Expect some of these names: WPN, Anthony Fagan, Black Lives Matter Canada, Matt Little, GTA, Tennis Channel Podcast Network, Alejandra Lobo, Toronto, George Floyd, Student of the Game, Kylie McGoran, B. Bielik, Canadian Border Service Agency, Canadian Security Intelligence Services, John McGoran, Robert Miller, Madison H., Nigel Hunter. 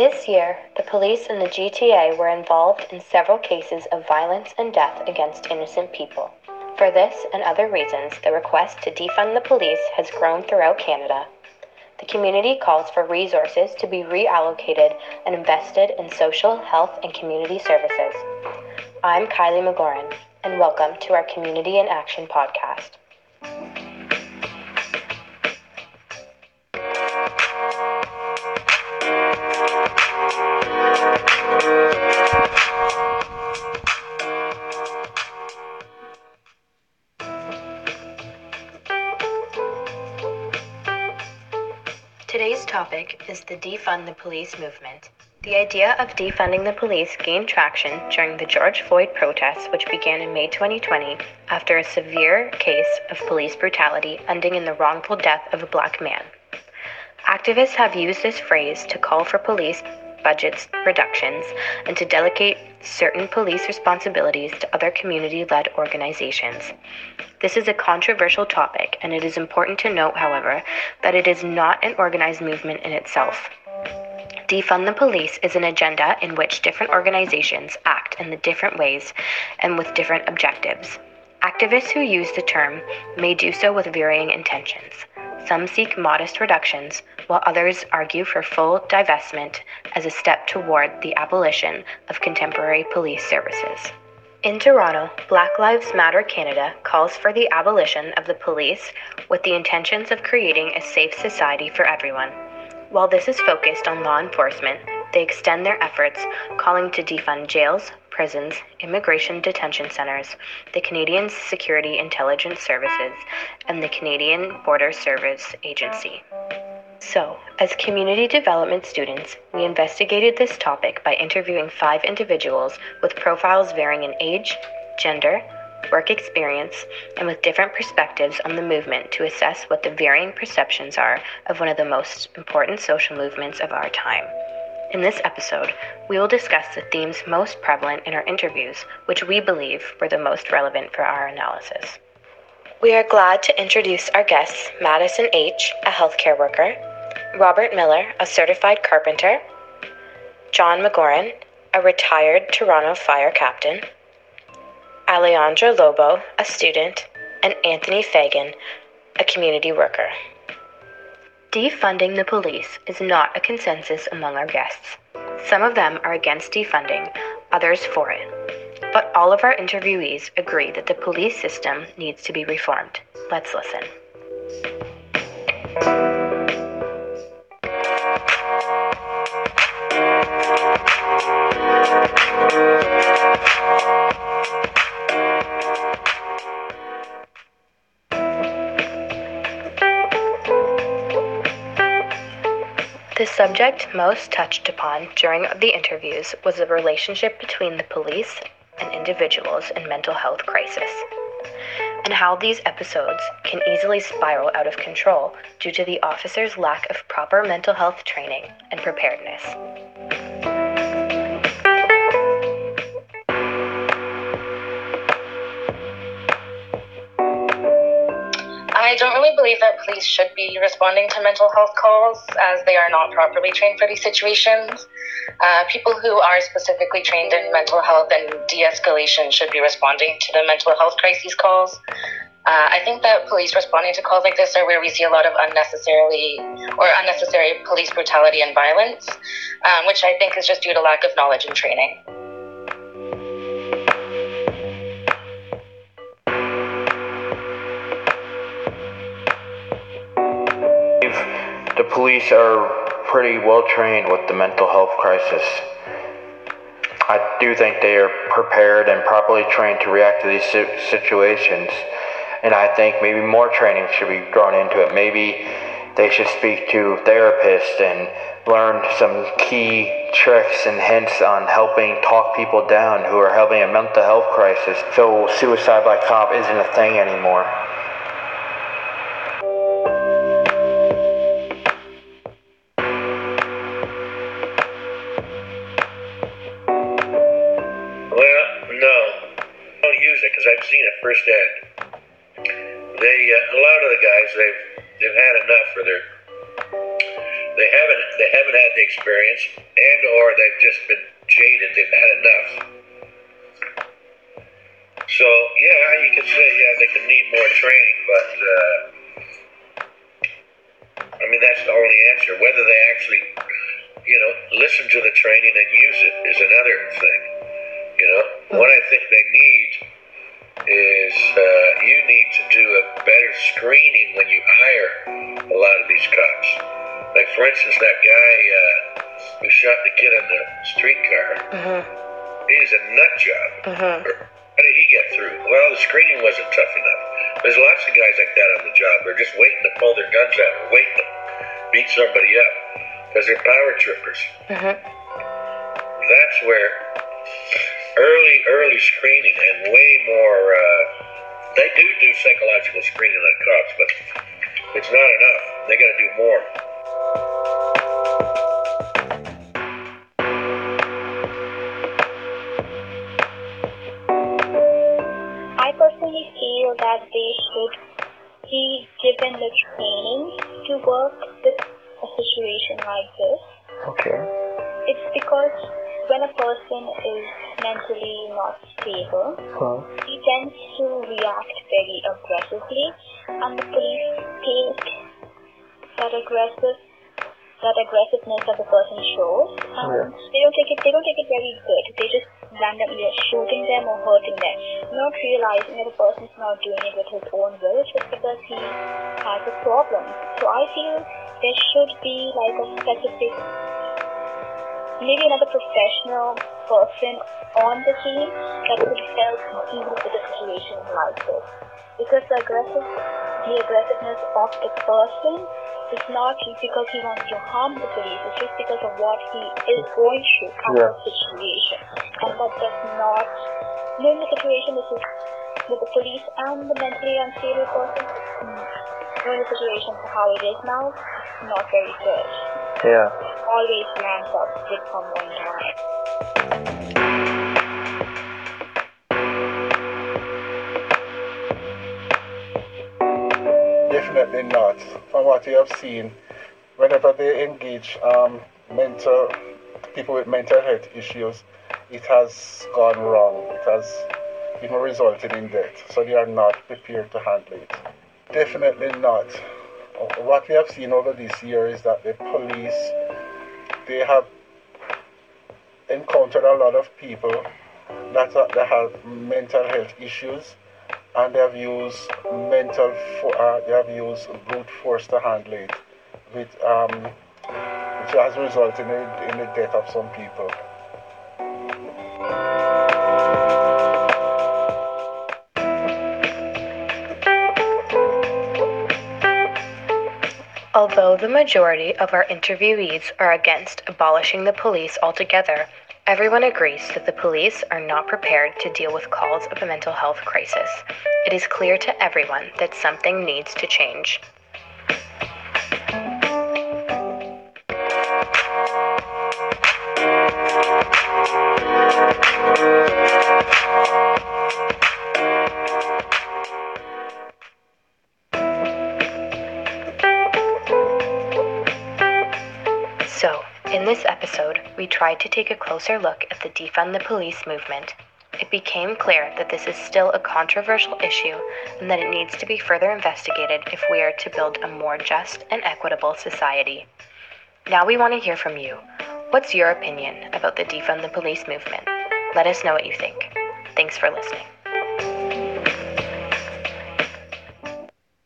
This year, the police in the GTA were involved in several cases of violence and death against innocent people. For this and other reasons, the request to defund the police has grown throughout Canada. The community calls for resources to be reallocated and invested in social, health, and community services. I'm Kylie McGoran, and welcome to our Community in Action podcast. Today's topic is the Defund the Police movement. The idea of defunding the police gained traction during the George Floyd protests, which began in May 2020 after a severe case of police brutality ending in the wrongful death of a black man. Activists have used this phrase to call for police budget reductions and to delegate certain police responsibilities to other community-led organizations. This is a controversial topic, and it is important to note, however, that it is not an organized movement in itself. Defund the Police is an agenda in which different organizations act in the different ways and with different objectives. Activists who use the term may do so with varying intentions. Some seek modest reductions, while others argue for full divestment as a step toward the abolition of contemporary police services. In Toronto, Black Lives Matter Canada calls for the abolition of the police with the intentions of creating a safe society for everyone. While this is focused on law enforcement, they extend their efforts, calling to defund jails, prisons, immigration detention centers, the Canadian Security Intelligence Services, and the Canadian Border Service Agency. So, as community development students, we investigated this topic by interviewing 5 individuals with profiles varying in age, gender, work experience, and with different perspectives on the movement to assess what the varying perceptions are of one of the most important social movements of our time. In this episode, we will discuss the themes most prevalent in our interviews, which we believe were the most relevant for our analysis. We are glad to introduce our guests, Madison H., a healthcare worker, Robert Miller, a certified carpenter, John McGoran, a retired Toronto fire captain, Alejandra Lobo, a student, and Anthony Fagan, a community worker. Defunding the police is not a consensus among our guests. Some of them are against defunding, others for it. But all of our interviewees agree that the police system needs to be reformed. Let's listen. The subject most touched upon during the interviews was the relationship between the police and individuals in mental health crisis, and how these episodes can easily spiral out of control due to the officers' lack of proper mental health training and preparedness. I don't really believe that police should be responding to mental health calls, as they are not properly trained for these situations. People who are specifically trained in mental health and de-escalation should be responding to the mental health crisis calls. I think that police responding to calls like this are where we see a lot of unnecessary police brutality and violence, which I think is just due to lack of knowledge and training. The police are pretty well trained with the mental health crisis. I do think they are prepared and properly trained to react to these situations, and I think maybe more training should be drawn into it. Maybe they should speak to therapists and learn some key tricks and hints on helping talk people down who are having a mental health crisis, so suicide by cop isn't a thing anymore. Firsthand, a lot of the guys, they've had enough, or They haven't had the experience, and or they've just been jaded. They've had enough. So yeah, you could say they could need more training, but I mean that's the only answer. Whether they actually, listen to the training and use it is another thing. What I think they need is you need to do a better screening when you hire a lot of these cops. Like, for instance, that guy who shot the kid on the streetcar, he's a nut job. How did he get through? Well, the screening wasn't tough enough. There's lots of guys like that on the job. They're just waiting to pull their guns out or waiting to beat somebody up because they're power trippers. That's where early screening and way more, they do psychological screening on cops, but it's not enough. They got to do more. I personally feel that they should be given the training to work with a situation like this. Okay. It's because when a person is mentally not stable, he tends to react very aggressively, and the police take that aggressiveness that the person shows, and they don't take it very good. They just randomly are shooting them or hurting them, not realizing that the person's not doing it with his own will, just because he has a problem. So I feel there should be like a specific, maybe another professional person on the team that could help deal with a situation like this. Because the aggressiveness of the person is not because he wants to harm the police, it's just because of what he is going through in the situation. And that does not, knowing the situation, this is with the police and the mentally unstable person, knowing the situation for how it is now, it's not very good. Yeah. Always lands up with someone else. Definitely not. From what you have seen, whenever they engage people with mental health issues, it has gone wrong. It has even resulted in death. So they are not prepared to handle it. Definitely not. What we have seen over this year is that the police, they have encountered a lot of people that have mental health issues, and they have used brute force to handle it, which has resulted in the death of some people. Although the majority of our interviewees are against abolishing the police altogether, everyone agrees that the police are not prepared to deal with calls of a mental health crisis. It is clear to everyone that something needs to change. We tried to take a closer look at the Defund the Police movement. It became clear that this is still a controversial issue and that it needs to be further investigated if we are to build a more just and equitable society. Now we want to hear from you. What's your opinion about the Defund the Police movement? Let us know what you think. Thanks for listening.